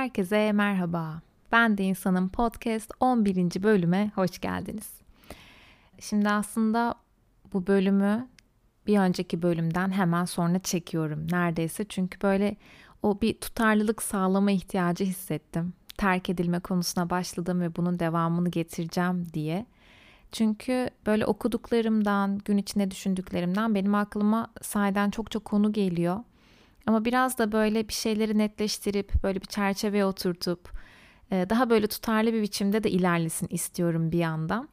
Herkese merhaba. Ben de İnsan'ın podcast 11. bölüme hoş geldiniz. Şimdi aslında bu bölümü bir önceki bölümden hemen sonra çekiyorum neredeyse. Çünkü böyle o bir tutarlılık sağlama ihtiyacı hissettim. Terk edilme konusuna başladım ve bunun devamını getireceğim diye. Çünkü böyle okuduklarımdan, gün içinde düşündüklerimden benim aklıma sahiden çokça konu geliyor. Ama biraz da böyle bir şeyleri netleştirip, böyle bir çerçeveye oturtup, daha böyle tutarlı bir biçimde de ilerlesin istiyorum bir yandan.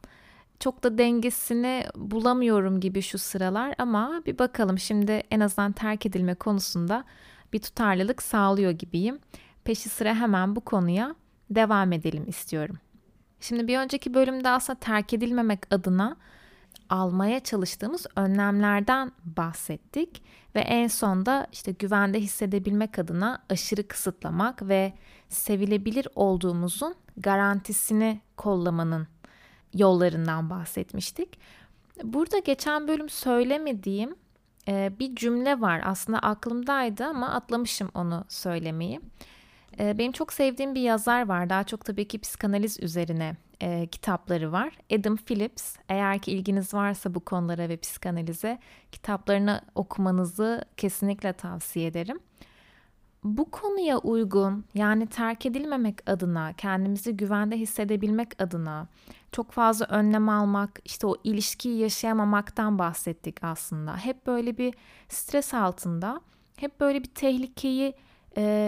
Çok da dengesini bulamıyorum gibi şu sıralar ama bir bakalım, şimdi en azından terk edilme konusunda bir tutarlılık sağlıyor gibiyim. Peşi sıra hemen bu konuya devam edelim istiyorum. Şimdi bir önceki bölümde aslında terk edilmemek adına almaya çalıştığımız önlemlerden bahsettik ve en son da işte güvende hissedebilmek adına aşırı kısıtlamak ve sevilebilir olduğumuzun garantisini kollamanın yollarından bahsetmiştik. Burada geçen bölüm söylemediğim bir cümle var. Aslında aklımdaydı ama atlamışım onu söylemeyi. Benim çok sevdiğim bir yazar var. Daha çok tabii ki psikanaliz üzerine kitapları var. Adam Phillips. Eğer ki ilginiz varsa bu konulara ve psikanalize, kitaplarını okumanızı kesinlikle tavsiye ederim. Bu konuya uygun, yani terk edilmemek adına, kendimizi güvende hissedebilmek adına çok fazla önlem almak, işte o ilişkiyi yaşayamamaktan bahsettik aslında. Hep böyle bir stres altında, hep böyle bir tehlikeyi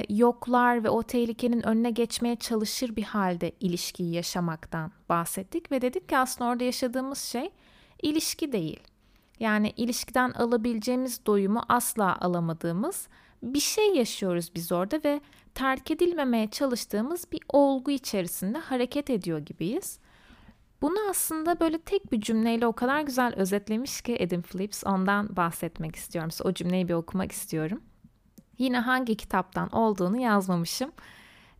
yoklar ve o tehlikenin önüne geçmeye çalışır bir halde ilişkiyi yaşamaktan bahsettik ve dedik ki aslında orada yaşadığımız şey ilişki değil. Yani ilişkiden alabileceğimiz doyumu asla alamadığımız bir şey yaşıyoruz biz orada ve terk edilmemeye çalıştığımız bir olgu içerisinde hareket ediyor gibiyiz. Bunu aslında böyle tek bir cümleyle o kadar güzel özetlemiş ki Adam Phillips, ondan bahsetmek istiyorum. O cümleyi bir okumak istiyorum. Yine hangi kitaptan olduğunu yazmamışım.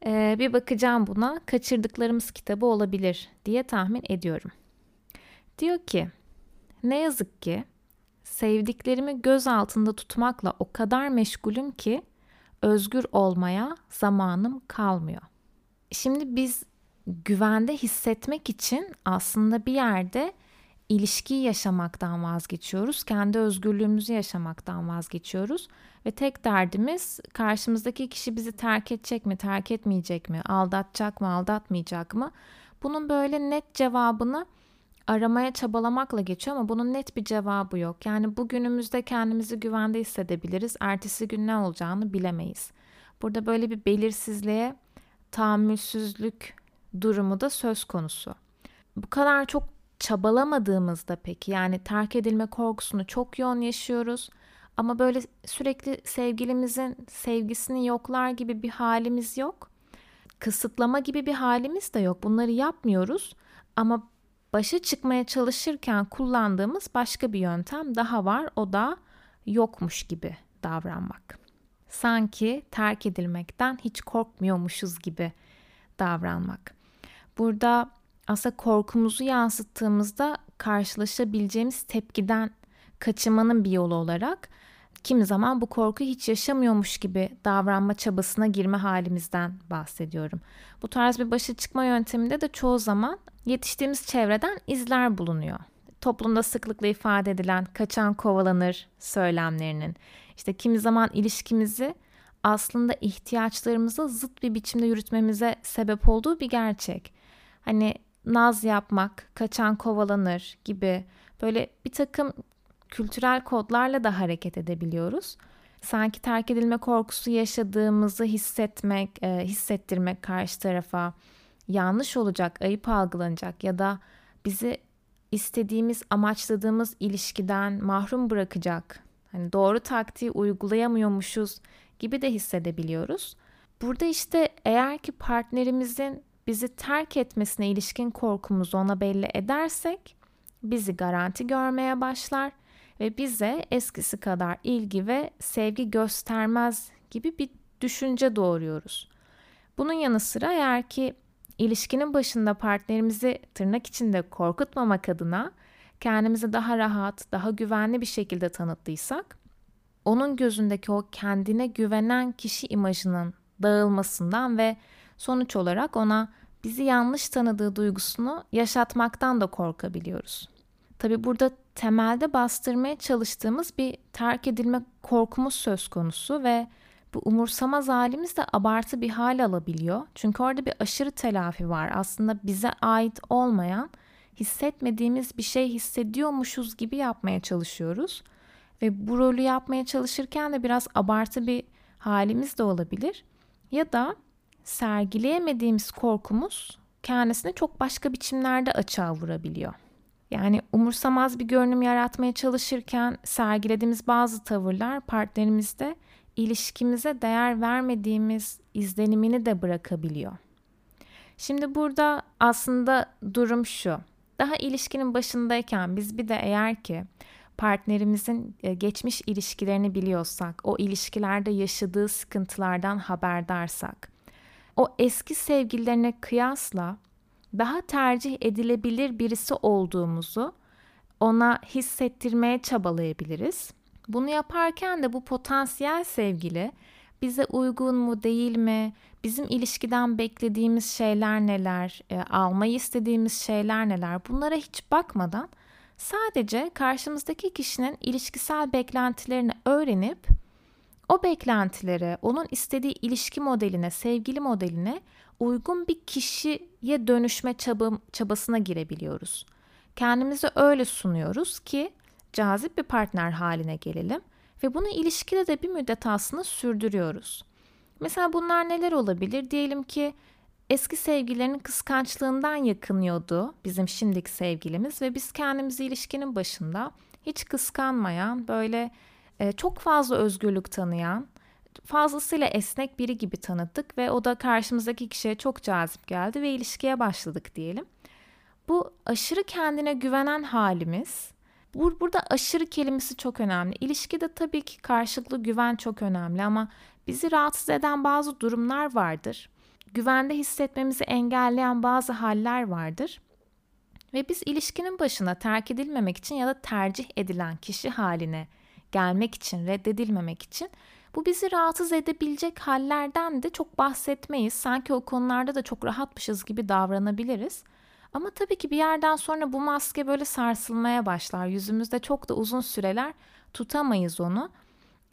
Bir bakacağım buna. Kaçırdıklarımız kitabı olabilir diye tahmin ediyorum. Diyor ki, ne yazık ki sevdiklerimi göz altında tutmakla o kadar meşgulüm ki özgür olmaya zamanım kalmıyor. Şimdi biz güvende hissetmek için aslında bir yerde ilişkiyi yaşamaktan vazgeçiyoruz. Kendi özgürlüğümüzü yaşamaktan vazgeçiyoruz. Ve tek derdimiz karşımızdaki kişi bizi terk edecek mi, terk etmeyecek mi, aldatacak mı, aldatmayacak mı? Bunun böyle net cevabını aramaya çabalamakla geçiyor ama bunun net bir cevabı yok. Yani bugünümüzde kendimizi güvende hissedebiliriz. Ertesi gün ne olacağını bilemeyiz. Burada böyle bir belirsizliğe, tahammülsüzlük durumu da söz konusu. Bu kadar çok çabalamadığımızda peki, yani terk edilme korkusunu çok yoğun yaşıyoruz ama böyle sürekli sevgilimizin sevgisini yoklar gibi bir halimiz yok. Kısıtlama gibi bir halimiz de yok. Bunları yapmıyoruz ama başa çıkmaya çalışırken kullandığımız başka bir yöntem daha var. O da yokmuş gibi davranmak. Sanki terk edilmekten hiç korkmuyormuşuz gibi davranmak. Burada aslında korkumuzu yansıttığımızda karşılaşabileceğimiz tepkiden kaçınmanın bir yolu olarak kimi zaman bu korkuyu hiç yaşamıyormuş gibi davranma çabasına girme halimizden bahsediyorum. Bu tarz bir başa çıkma yönteminde de çoğu zaman yetiştiğimiz çevreden izler bulunuyor. Toplumda sıklıkla ifade edilen kaçan kovalanır söylemlerinin, işte kimi zaman ilişkimizi aslında ihtiyaçlarımıza zıt bir biçimde yürütmemize sebep olduğu bir gerçek. Hani naz yapmak, kaçan kovalanır gibi böyle bir takım kültürel kodlarla da hareket edebiliyoruz. Sanki terk edilme korkusu yaşadığımızı hissettirmek karşı tarafa yanlış olacak, ayıp algılanacak ya da bizi istediğimiz, amaçladığımız ilişkiden mahrum bırakacak. Hani doğru taktiği uygulayamıyormuşuz gibi de hissedebiliyoruz. Burada işte eğer ki partnerimizin bizi terk etmesine ilişkin korkumuzu ona belli edersek bizi garanti görmeye başlar ve bize eskisi kadar ilgi ve sevgi göstermez gibi bir düşünce doğuruyoruz. Bunun yanı sıra eğer ki ilişkinin başında partnerimizi tırnak içinde korkutmamak adına kendimizi daha rahat, daha güvenli bir şekilde tanıttıysak, onun gözündeki o kendine güvenen kişi imajının dağılmasından ve sonuç olarak ona bizi yanlış tanıdığı duygusunu yaşatmaktan da korkabiliyoruz. Tabii burada temelde bastırmaya çalıştığımız bir terk edilme korkumuz söz konusu ve bu umursamaz halimiz de abartı bir hal alabiliyor. Çünkü orada bir aşırı telafi var. Aslında bize ait olmayan, hissetmediğimiz bir şey hissediyormuşuz gibi yapmaya çalışıyoruz. Ve bu rolü yapmaya çalışırken de biraz abartı bir halimiz de olabilir. Ya da sergileyemediğimiz korkumuz kendisini çok başka biçimlerde açığa vurabiliyor. Yani umursamaz bir görünüm yaratmaya çalışırken sergilediğimiz bazı tavırlar partnerimizde ilişkimize değer vermediğimiz izlenimini de bırakabiliyor. Şimdi burada aslında durum şu. Daha ilişkinin başındayken biz bir de eğer ki partnerimizin geçmiş ilişkilerini biliyorsak, o ilişkilerde yaşadığı sıkıntılardan haberdarsak, o eski sevgililerine kıyasla daha tercih edilebilir birisi olduğumuzu ona hissettirmeye çabalayabiliriz. Bunu yaparken de bu potansiyel sevgili bize uygun mu değil mi, bizim ilişkiden beklediğimiz şeyler neler, almayı istediğimiz şeyler neler, bunlara hiç bakmadan sadece karşımızdaki kişinin ilişkisel beklentilerini öğrenip o beklentilere, onun istediği ilişki modeline, sevgili modeline uygun bir kişiye dönüşme çabasına girebiliyoruz. Kendimizi öyle sunuyoruz ki cazip bir partner haline gelelim ve bunu ilişkide de bir müddet aslında sürdürüyoruz. Mesela bunlar neler olabilir? Diyelim ki eski sevgililerinin kıskançlığından yakınıyordu bizim şimdiki sevgilimiz ve biz kendimizi ilişkinin başında hiç kıskanmayan, böyle çok fazla özgürlük tanıyan, fazlasıyla esnek biri gibi tanıttık ve o da karşımızdaki kişiye çok cazip geldi ve ilişkiye başladık diyelim. Bu aşırı kendine güvenen halimiz, burada aşırı kelimesi çok önemli. İlişkide tabii ki karşılıklı güven çok önemli ama bizi rahatsız eden bazı durumlar vardır. Güvende hissetmemizi engelleyen bazı haller vardır. Ve biz ilişkinin başına terk edilmemek için ya da tercih edilen kişi haline gelmek için, reddedilmemek için bu bizi rahatsız edebilecek hallerden de çok bahsetmeyiz. Sanki o konularda da çok rahatmışız gibi davranabiliriz. Ama tabii ki bir yerden sonra bu maske böyle sarsılmaya başlar. Yüzümüzde çok da uzun süreler tutamayız onu.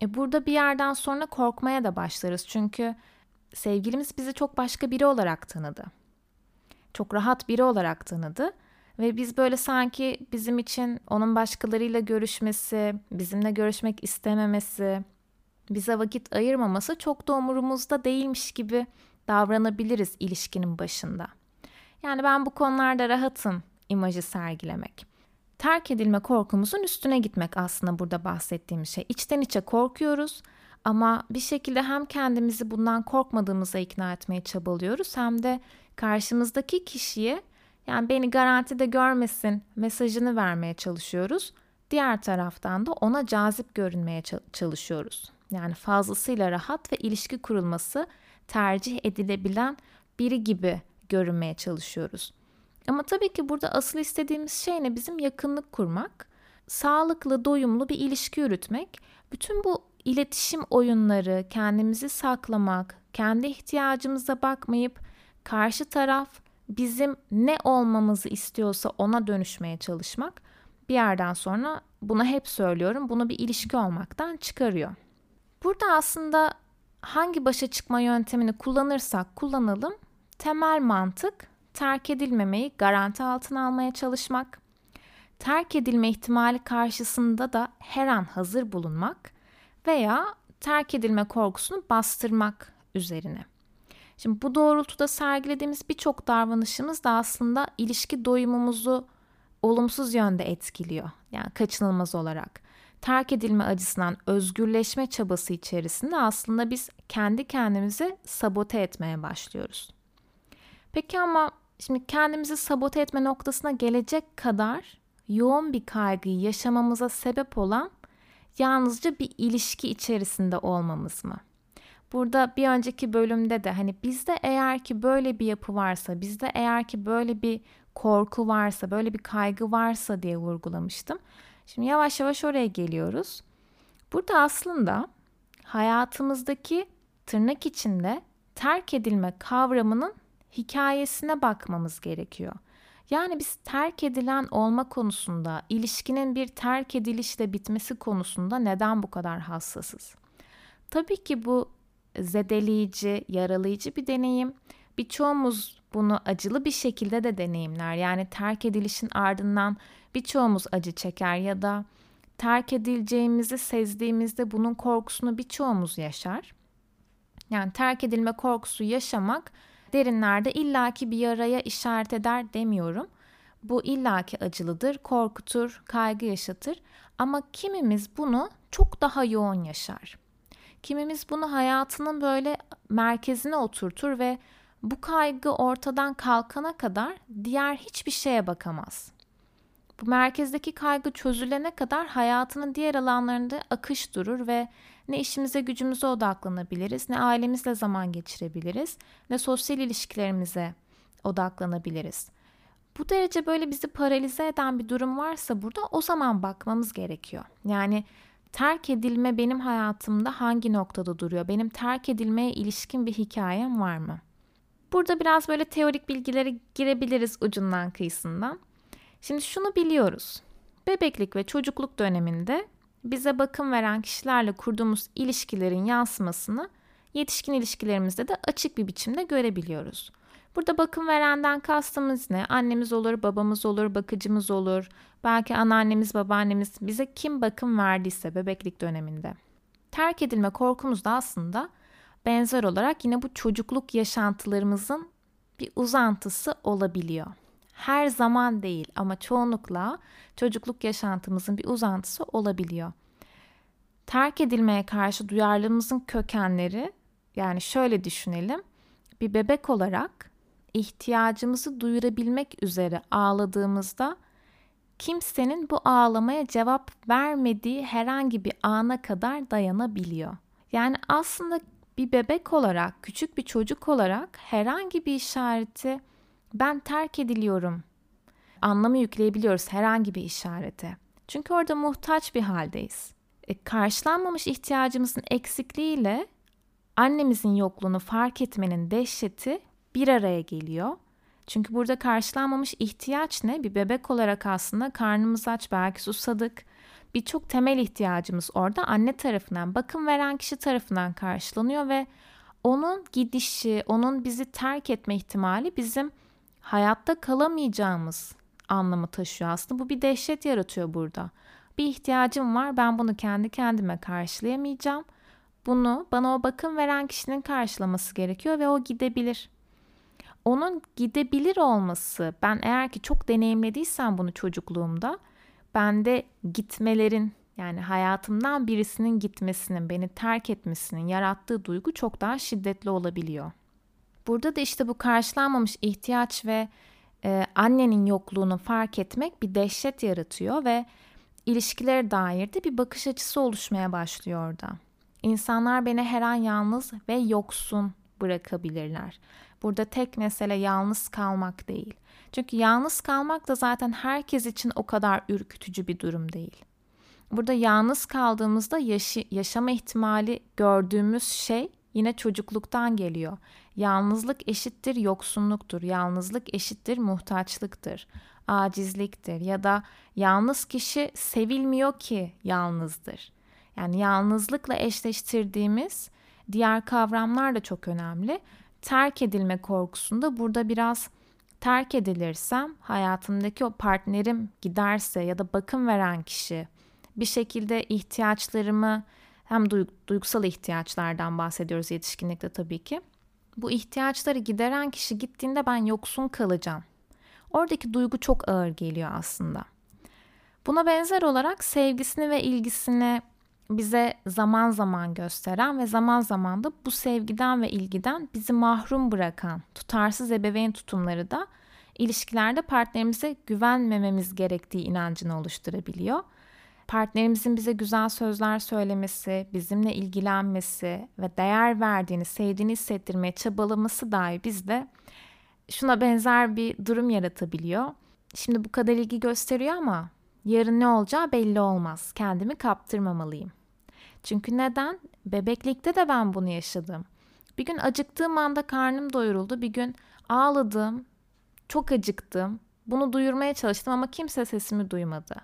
Burada bir yerden sonra korkmaya da başlarız. Çünkü sevgilimiz bizi çok başka biri olarak tanıdı. Çok rahat biri olarak tanıdı. Ve biz böyle sanki bizim için onun başkalarıyla görüşmesi, bizimle görüşmek istememesi, bize vakit ayırmaması çok da umurumuzda değilmiş gibi davranabiliriz ilişkinin başında. Yani ben bu konularda rahatım imajı sergilemek. Terk edilme korkumuzun üstüne gitmek aslında burada bahsettiğim şey. İçten içe korkuyoruz ama bir şekilde hem kendimizi bundan korkmadığımıza ikna etmeye çabalıyoruz hem de karşımızdaki kişiye yani beni garantide görmesin mesajını vermeye çalışıyoruz. Diğer taraftan da ona cazip görünmeye çalışıyoruz. Yani fazlasıyla rahat ve ilişki kurulması tercih edilebilen biri gibi görünmeye çalışıyoruz. Ama tabii ki burada asıl istediğimiz şey ne? Bizim yakınlık kurmak, sağlıklı, doyumlu bir ilişki yürütmek, bütün bu iletişim oyunları, kendimizi saklamak, kendi ihtiyacımıza bakmayıp karşı taraf bizim ne olmamızı istiyorsa ona dönüşmeye çalışmak bir yerden sonra bunu hep söylüyorum, bunu bir ilişki olmaktan çıkarıyor. Burada aslında hangi başa çıkma yöntemini kullanırsak kullanalım, temel mantık terk edilmemeyi garanti altına almaya çalışmak, terk edilme ihtimali karşısında da her an hazır bulunmak veya terk edilme korkusunu bastırmak üzerine. Şimdi bu doğrultuda sergilediğimiz birçok davranışımız da aslında ilişki doyumumuzu olumsuz yönde etkiliyor. Yani kaçınılmaz olarak. Terk edilme acısından özgürleşme çabası içerisinde aslında biz kendi kendimizi sabote etmeye başlıyoruz. Peki ama şimdi kendimizi sabote etme noktasına gelecek kadar yoğun bir kaygıyı yaşamamıza sebep olan yalnızca bir ilişki içerisinde olmamız mı? Burada bir önceki bölümde de hani bizde eğer ki böyle bir yapı varsa, bizde eğer ki böyle bir korku varsa, böyle bir kaygı varsa diye vurgulamıştım. Şimdi yavaş yavaş oraya geliyoruz. Burada aslında hayatımızdaki tırnak içinde terk edilme kavramının hikayesine bakmamız gerekiyor. Yani biz terk edilen olma konusunda, ilişkinin bir terk edilişle bitmesi konusunda neden bu kadar hassasız? Tabii ki bu zedeleyici, yaralayıcı bir deneyim. Birçoğumuz bunu acılı bir şekilde de deneyimler. Yani terk edilişin ardından birçoğumuz acı çeker ya da terk edileceğimizi sezdiğimizde bunun korkusunu birçoğumuz yaşar. Yani terk edilme korkusu yaşamak derinlerde illaki bir yaraya işaret eder demiyorum. Bu illaki acılıdır, korkutur, kaygı yaşatır. Ama kimimiz bunu çok daha yoğun yaşar. Kimimiz bunu hayatının böyle merkezine oturtur ve bu kaygı ortadan kalkana kadar diğer hiçbir şeye bakamaz. Bu merkezdeki kaygı çözülene kadar hayatının diğer alanlarında akış durur ve ne işimize gücümüze odaklanabiliriz, ne ailemizle zaman geçirebiliriz, ne sosyal ilişkilerimize odaklanabiliriz. Bu derece böyle bizi paralize eden bir durum varsa burada o zaman bakmamız gerekiyor. Yani terk edilme benim hayatımda hangi noktada duruyor? Benim terk edilmeye ilişkin bir hikayem var mı? Burada biraz böyle teorik bilgilere girebiliriz ucundan kıyısından. Şimdi şunu biliyoruz. Bebeklik ve çocukluk döneminde bize bakım veren kişilerle kurduğumuz ilişkilerin yansımasını yetişkin ilişkilerimizde de açık bir biçimde görebiliyoruz. Burada bakım verenden kastımız ne? Annemiz olur, babamız olur, bakıcımız olur. Belki anneannemiz, babaannemiz, bize kim bakım verdiyse bebeklik döneminde. Terk edilme korkumuz da aslında benzer olarak yine bu çocukluk yaşantılarımızın bir uzantısı olabiliyor. Her zaman değil ama çoğunlukla çocukluk yaşantımızın bir uzantısı olabiliyor. Terk edilmeye karşı duyarlılığımızın kökenleri, yani şöyle düşünelim. Bir bebek olarak ihtiyacımızı duyurabilmek üzere ağladığımızda kimsenin bu ağlamaya cevap vermediği herhangi bir ana kadar dayanabiliyor. Yani aslında bir bebek olarak, küçük bir çocuk olarak herhangi bir işareti ben terk ediliyorum anlamı yükleyebiliyoruz herhangi bir işarete. Çünkü orada muhtaç bir haldeyiz. Karşılanmamış ihtiyacımızın eksikliğiyle annemizin yokluğunu fark etmenin dehşeti bir araya geliyor. Çünkü burada karşılanmamış ihtiyaç ne? Bir bebek olarak aslında karnımız aç, belki susadık. Birçok temel ihtiyacımız orada anne tarafından, bakım veren kişi tarafından karşılanıyor ve onun gidişi, onun bizi terk etme ihtimali bizim hayatta kalamayacağımız anlamı taşıyor aslında. Bu bir dehşet yaratıyor burada. Bir ihtiyacım var, ben bunu kendi kendime karşılayamayacağım. Bunu bana o bakım veren kişinin karşılaması gerekiyor ve o gidebilir. Onun gidebilir olması, ben eğer ki çok deneyimlediysem bunu çocukluğumda, bende gitmelerin, yani hayatımdan birisinin gitmesinin, beni terk etmesinin yarattığı duygu çok daha şiddetli olabiliyor. Burada da işte bu karşılanmamış ihtiyaç ve annenin yokluğunu fark etmek bir dehşet yaratıyor ve ilişkilere dair de bir bakış açısı oluşmaya başlıyor orada. İnsanlar beni her an yalnız ve yoksun bırakabilirler. Burada tek mesele yalnız kalmak değil. Çünkü yalnız kalmak da zaten herkes için o kadar ürkütücü bir durum değil. Burada yalnız kaldığımızda yaşama ihtimali gördüğümüz şey yine çocukluktan geliyor. Yalnızlık eşittir yoksunluktur, yalnızlık eşittir muhtaçlıktır, acizliktir ya da yalnız kişi sevilmiyor ki yalnızdır. Yani yalnızlıkla eşleştirdiğimiz diğer kavramlar da çok önemli. Terk edilme korkusunda burada biraz terk edilirsem, hayatımdaki o partnerim giderse ya da bakım veren kişi bir şekilde ihtiyaçlarımı, hem duygusal ihtiyaçlardan bahsediyoruz yetişkinlikte tabii ki. Bu ihtiyaçları gideren kişi gittiğinde ben yoksun kalacağım. Oradaki duygu çok ağır geliyor aslında. Buna benzer olarak sevgisini ve ilgisini bize zaman zaman gösteren ve zaman zaman da bu sevgiden ve ilgiden bizi mahrum bırakan tutarsız ebeveyn tutumları da ilişkilerde partnerimize güvenmememiz gerektiği inancını oluşturabiliyor. Partnerimizin bize güzel sözler söylemesi, bizimle ilgilenmesi ve değer verdiğini, sevdiğini hissettirmeye çabalaması dahi bizde şuna benzer bir durum yaratabiliyor. Şimdi bu kadar ilgi gösteriyor ama yarın ne olacağı belli olmaz. Kendimi kaptırmamalıyım. Çünkü neden? Bebeklikte de ben bunu yaşadım. Bir gün acıktığım anda karnım doyuruldu. Bir gün ağladım, çok acıktım. Bunu duyurmaya çalıştım ama kimse sesimi duymadı.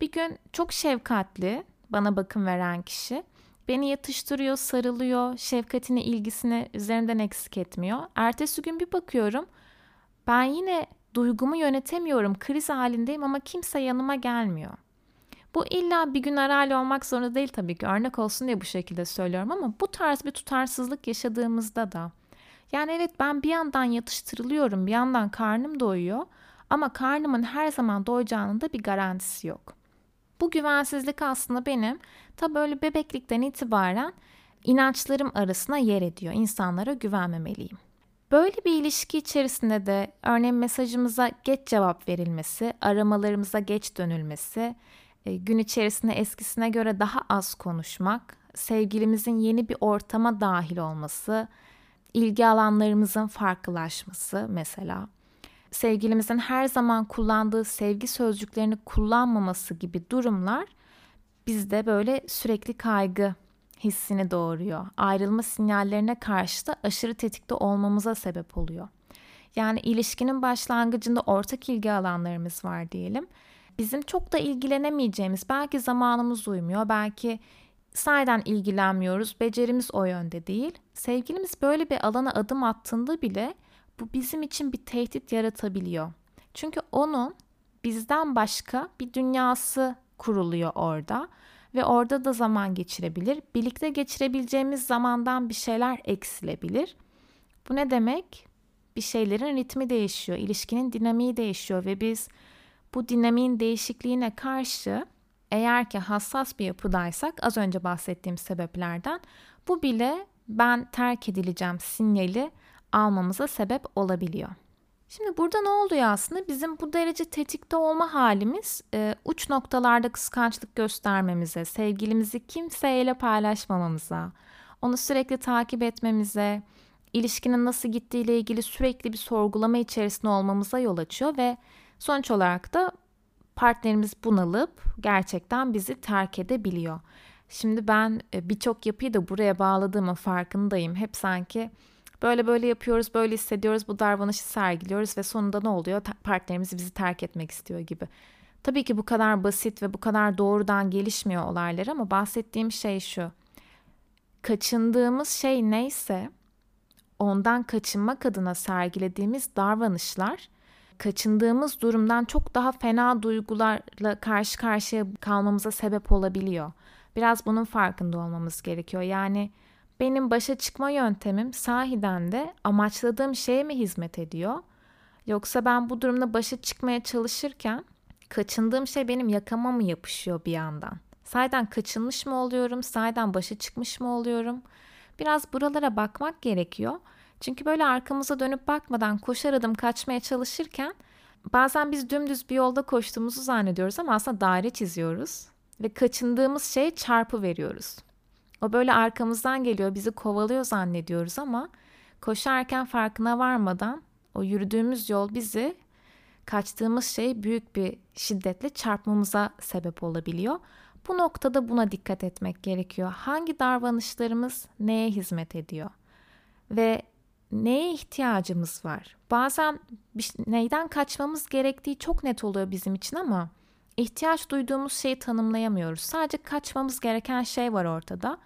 Bir gün çok şefkatli, bana bakım veren kişi beni yatıştırıyor, sarılıyor, şefkatini, ilgisini üzerimden eksik etmiyor. Ertesi gün bir bakıyorum, ben yine duygumu yönetemiyorum, kriz halindeyim ama kimse yanıma gelmiyor. Bu illa bir gün arayla olmak zorunda değil tabii ki, örnek olsun diye bu şekilde söylüyorum ama bu tarz bir tutarsızlık yaşadığımızda da, yani evet ben bir yandan yatıştırılıyorum, bir yandan karnım doyuyor ama karnımın her zaman doyacağının da bir garantisi yok. Bu güvensizlik aslında benim tabii böyle bebeklikten itibaren inançlarım arasına yer ediyor. İnsanlara güvenmemeliyim. Böyle bir ilişki içerisinde de örneğin mesajımıza geç cevap verilmesi, aramalarımıza geç dönülmesi, gün içerisinde eskisine göre daha az konuşmak, sevgilimizin yeni bir ortama dahil olması, ilgi alanlarımızın farklılaşması mesela, sevgilimizin her zaman kullandığı sevgi sözcüklerini kullanmaması gibi durumlar bizde böyle sürekli kaygı hissini doğuruyor. Ayrılma sinyallerine karşı da aşırı tetikte olmamıza sebep oluyor. Yani ilişkinin başlangıcında ortak ilgi alanlarımız var diyelim. Bizim çok da ilgilenemeyeceğimiz, belki zamanımız uymuyor, belki sahiden ilgilenmiyoruz, becerimiz o yönde değil. Sevgilimiz böyle bir alana adım attığında bile bu bizim için bir tehdit yaratabiliyor. Çünkü onun bizden başka bir dünyası kuruluyor orada ve orada da zaman geçirebilir. Birlikte geçirebileceğimiz zamandan bir şeyler eksilebilir. Bu ne demek? Bir şeylerin ritmi değişiyor, ilişkinin dinamiği değişiyor ve biz bu dinamiğin değişikliğine karşı eğer ki hassas bir yapıdaysak, az önce bahsettiğim sebeplerden, bu bile ben terk edileceğim sinyali almamıza sebep olabiliyor. Şimdi burada ne oluyor aslında? Bizim bu derece tetikte olma halimiz uç noktalarda kıskançlık göstermemize, sevgilimizi kimseyle paylaşmamamıza, onu sürekli takip etmemize, ilişkinin nasıl gittiğiyle ilgili sürekli bir sorgulama içerisinde olmamıza yol açıyor ve sonuç olarak da partnerimiz bunalıp gerçekten bizi terk edebiliyor. Şimdi ben birçok yapıyı da buraya bağladığımın farkındayım. Hep sanki böyle yapıyoruz, böyle hissediyoruz, bu davranışı sergiliyoruz ve sonunda ne oluyor? Partnerimiz bizi terk etmek istiyor gibi. Tabii ki bu kadar basit ve bu kadar doğrudan gelişmiyor olaylar ama bahsettiğim şey şu. Kaçındığımız şey neyse ondan kaçınmak adına sergilediğimiz davranışlar, kaçındığımız durumdan çok daha fena duygularla karşı karşıya kalmamıza sebep olabiliyor. Biraz bunun farkında olmamız gerekiyor. Yani benim başa çıkma yöntemim sahiden de amaçladığım şeye mi hizmet ediyor? Yoksa ben bu durumda başa çıkmaya çalışırken kaçındığım şey benim yakama mı yapışıyor bir yandan? Sahiden kaçınmış mı oluyorum? Sahiden başa çıkmış mı oluyorum? Biraz buralara bakmak gerekiyor. Çünkü böyle arkamıza dönüp bakmadan koşar adım kaçmaya çalışırken bazen biz dümdüz bir yolda koştuğumuzu zannediyoruz ama aslında daire çiziyoruz ve kaçındığımız şeye çarpı veriyoruz. O böyle arkamızdan geliyor, bizi kovalıyor zannediyoruz ama koşarken farkına varmadan o yürüdüğümüz yol bizi kaçtığımız şeye büyük bir şiddetle çarpmamıza sebep olabiliyor. Bu noktada buna dikkat etmek gerekiyor. Hangi davranışlarımız neye hizmet ediyor? Ve neye ihtiyacımız var? Bazen neyden kaçmamız gerektiği çok net oluyor bizim için ama ihtiyaç duyduğumuz şeyi tanımlayamıyoruz. Sadece kaçmamız gereken şey var ortada.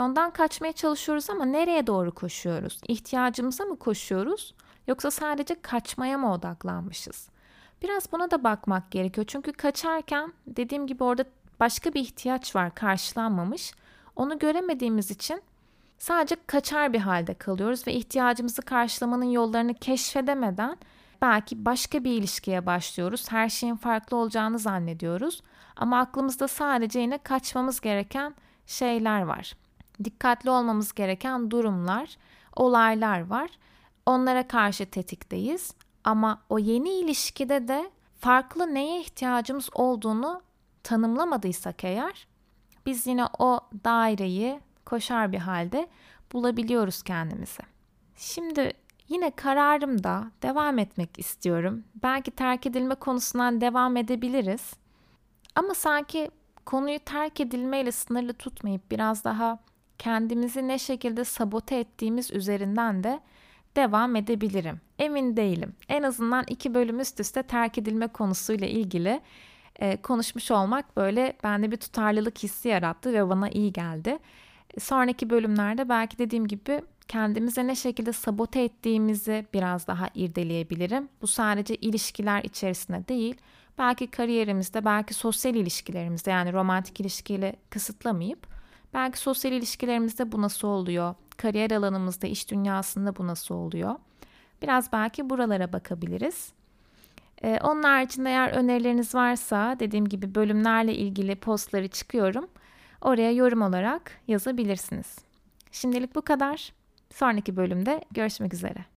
Ondan kaçmaya çalışıyoruz ama nereye doğru koşuyoruz? İhtiyacımıza mı koşuyoruz? Yoksa sadece kaçmaya mı odaklanmışız? Biraz buna da bakmak gerekiyor. Çünkü kaçarken dediğim gibi orada başka bir ihtiyaç var, karşılanmamış. Onu göremediğimiz için sadece kaçar bir halde kalıyoruz ve ihtiyacımızı karşılamanın yollarını keşfedemeden belki başka bir ilişkiye başlıyoruz. Her şeyin farklı olacağını zannediyoruz. Ama aklımızda sadece yine kaçmamız gereken şeyler var. Dikkatli olmamız gereken durumlar, olaylar var. Onlara karşı tetikteyiz. Ama o yeni ilişkide de farklı neye ihtiyacımız olduğunu tanımlamadıysak eğer, biz yine o daireyi koşar bir halde bulabiliyoruz kendimizi. Şimdi yine kararımda devam etmek istiyorum. Belki terk edilme konusundan devam edebiliriz. Ama sanki konuyu terk edilmeyle sınırlı tutmayıp biraz daha kendimizi ne şekilde sabote ettiğimiz üzerinden de devam edebilirim. Emin değilim. En azından 2 bölüm üst üste terk edilme konusuyla ilgili konuşmuş olmak böyle bende bir tutarlılık hissi yarattı ve bana iyi geldi. Sonraki bölümlerde belki dediğim gibi kendimize ne şekilde sabote ettiğimizi biraz daha irdeleyebilirim. Bu sadece ilişkiler içerisinde değil, belki kariyerimizde, belki sosyal ilişkilerimizde, yani romantik ilişkiyle kısıtlamayıp, belki sosyal ilişkilerimizde bu nasıl oluyor, kariyer alanımızda, iş dünyasında bu nasıl oluyor? Biraz belki buralara bakabiliriz. Onun haricinde eğer önerileriniz varsa, dediğim gibi bölümlerle ilgili postları çıkıyorum. Oraya yorum olarak yazabilirsiniz. Şimdilik bu kadar. Sonraki bölümde görüşmek üzere.